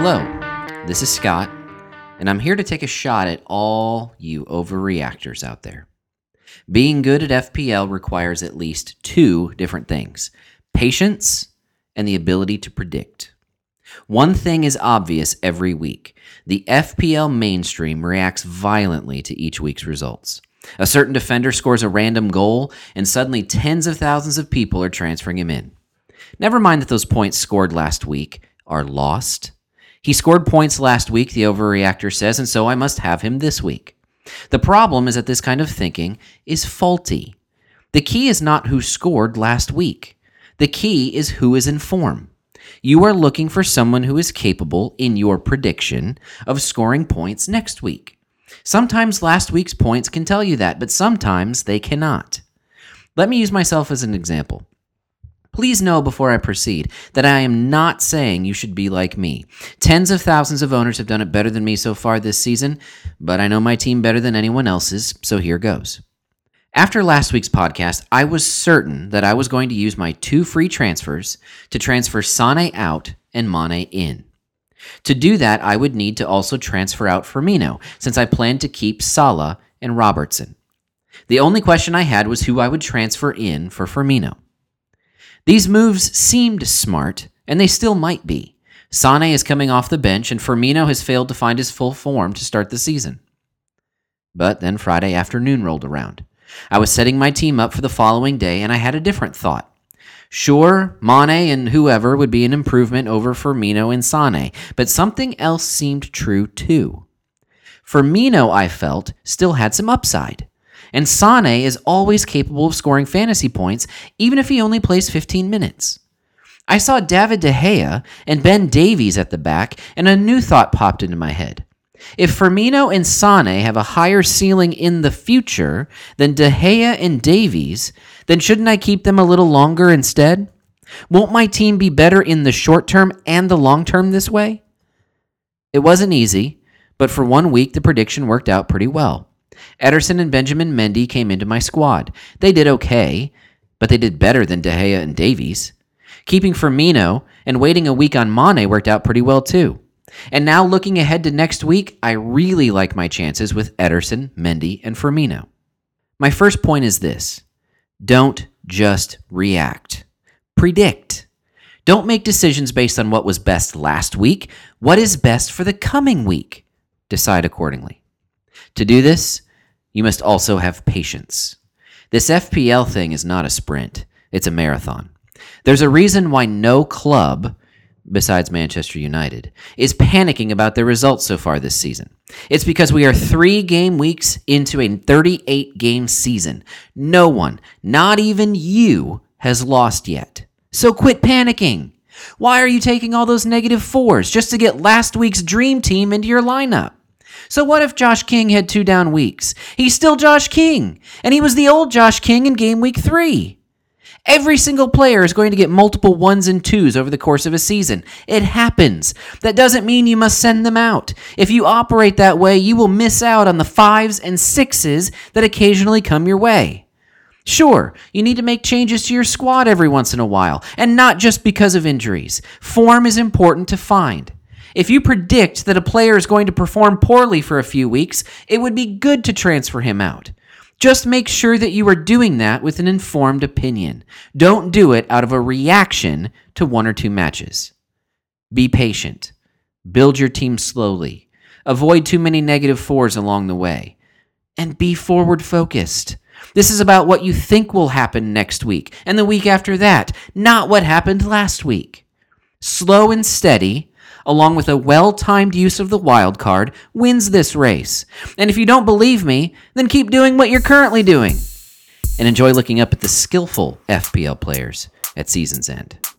Hello, this is Scott, and I'm here to take a shot at all you overreactors out there. Being good at FPL requires at least two different things: patience and the ability to predict. One thing is obvious every week. The FPL mainstream reacts violently to each week's results. A certain defender scores a random goal, and suddenly tens of thousands of people are transferring him in. Never mind that those points scored last week are lost. He scored points last week, the overreactor says, and so I must have him this week. The problem is that this kind of thinking is faulty. The key is not who scored last week. The key is who is in form. You are looking for someone who is capable, in your prediction, of scoring points next week. Sometimes last week's points can tell you that, but sometimes they cannot. Let me use myself as an example. Please know before I proceed that I am not saying you should be like me. Tens of thousands of owners have done it better than me so far this season, but I know my team better than anyone else's, so here goes. After last week's podcast, I was certain that I was going to use my two free transfers to transfer Sané out and Mane in. To do that, I would need to also transfer out Firmino, since I planned to keep Salah and Robertson. The only question I had was who I would transfer in for Firmino. These moves seemed smart, and they still might be. Sané is coming off the bench, and Firmino has failed to find his full form to start the season. But then Friday afternoon rolled around. I was setting my team up for the following day, and I had a different thought. Sure, Mane and whoever would be an improvement over Firmino and Sané, but something else seemed true too. Firmino, I felt, still had some upside. And Sané is always capable of scoring fantasy points, even if he only plays 15 minutes. I saw David De Gea and Ben Davies at the back, and a new thought popped into my head. If Firmino and Sané have a higher ceiling in the future than De Gea and Davies, then shouldn't I keep them a little longer instead? Won't my team be better in the short term and the long term this way? It wasn't easy, but for one week the prediction worked out pretty well. Ederson and Benjamin Mendy came into my squad. They did okay, but they did better than De Gea and Davies. Keeping Firmino and waiting a week on Mane worked out pretty well too. And now looking ahead to next week, I really like my chances with Ederson, Mendy, and Firmino. My first point is this: don't just react. Predict. Don't make decisions based on what was best last week. What is best for the coming week? Decide accordingly. To do this, you must also have patience. This FPL thing is not a sprint. It's a marathon. There's a reason why no club, besides Manchester United, is panicking about their results so far this season. It's because we are 3 game weeks into a 38-game season. No one, not even you, has lost yet. So quit panicking. Why are you taking all those -4s just to get last week's dream team into your lineup? So what if Josh King had 2 down weeks? He's still Josh King, and he was the old Josh King in game week 3. Every single player is going to get multiple 1s and 2s over the course of a season. It happens. That doesn't mean you must send them out. If you operate that way, you will miss out on the 5s and 6s that occasionally come your way. Sure, you need to make changes to your squad every once in a while, and not just because of injuries. Form is important to find. If you predict that a player is going to perform poorly for a few weeks, it would be good to transfer him out. Just make sure that you are doing that with an informed opinion. Don't do it out of a reaction to 1 or 2 matches. Be patient. Build your team slowly. Avoid too many -4s along the way. And be forward focused. This is about what you think will happen next week and the week after that, not what happened last week. Slow and steady, along with a well-timed use of the wild card, wins this race. And if you don't believe me, then keep doing what you're currently doing. And enjoy looking up at the skillful FPL players at season's end.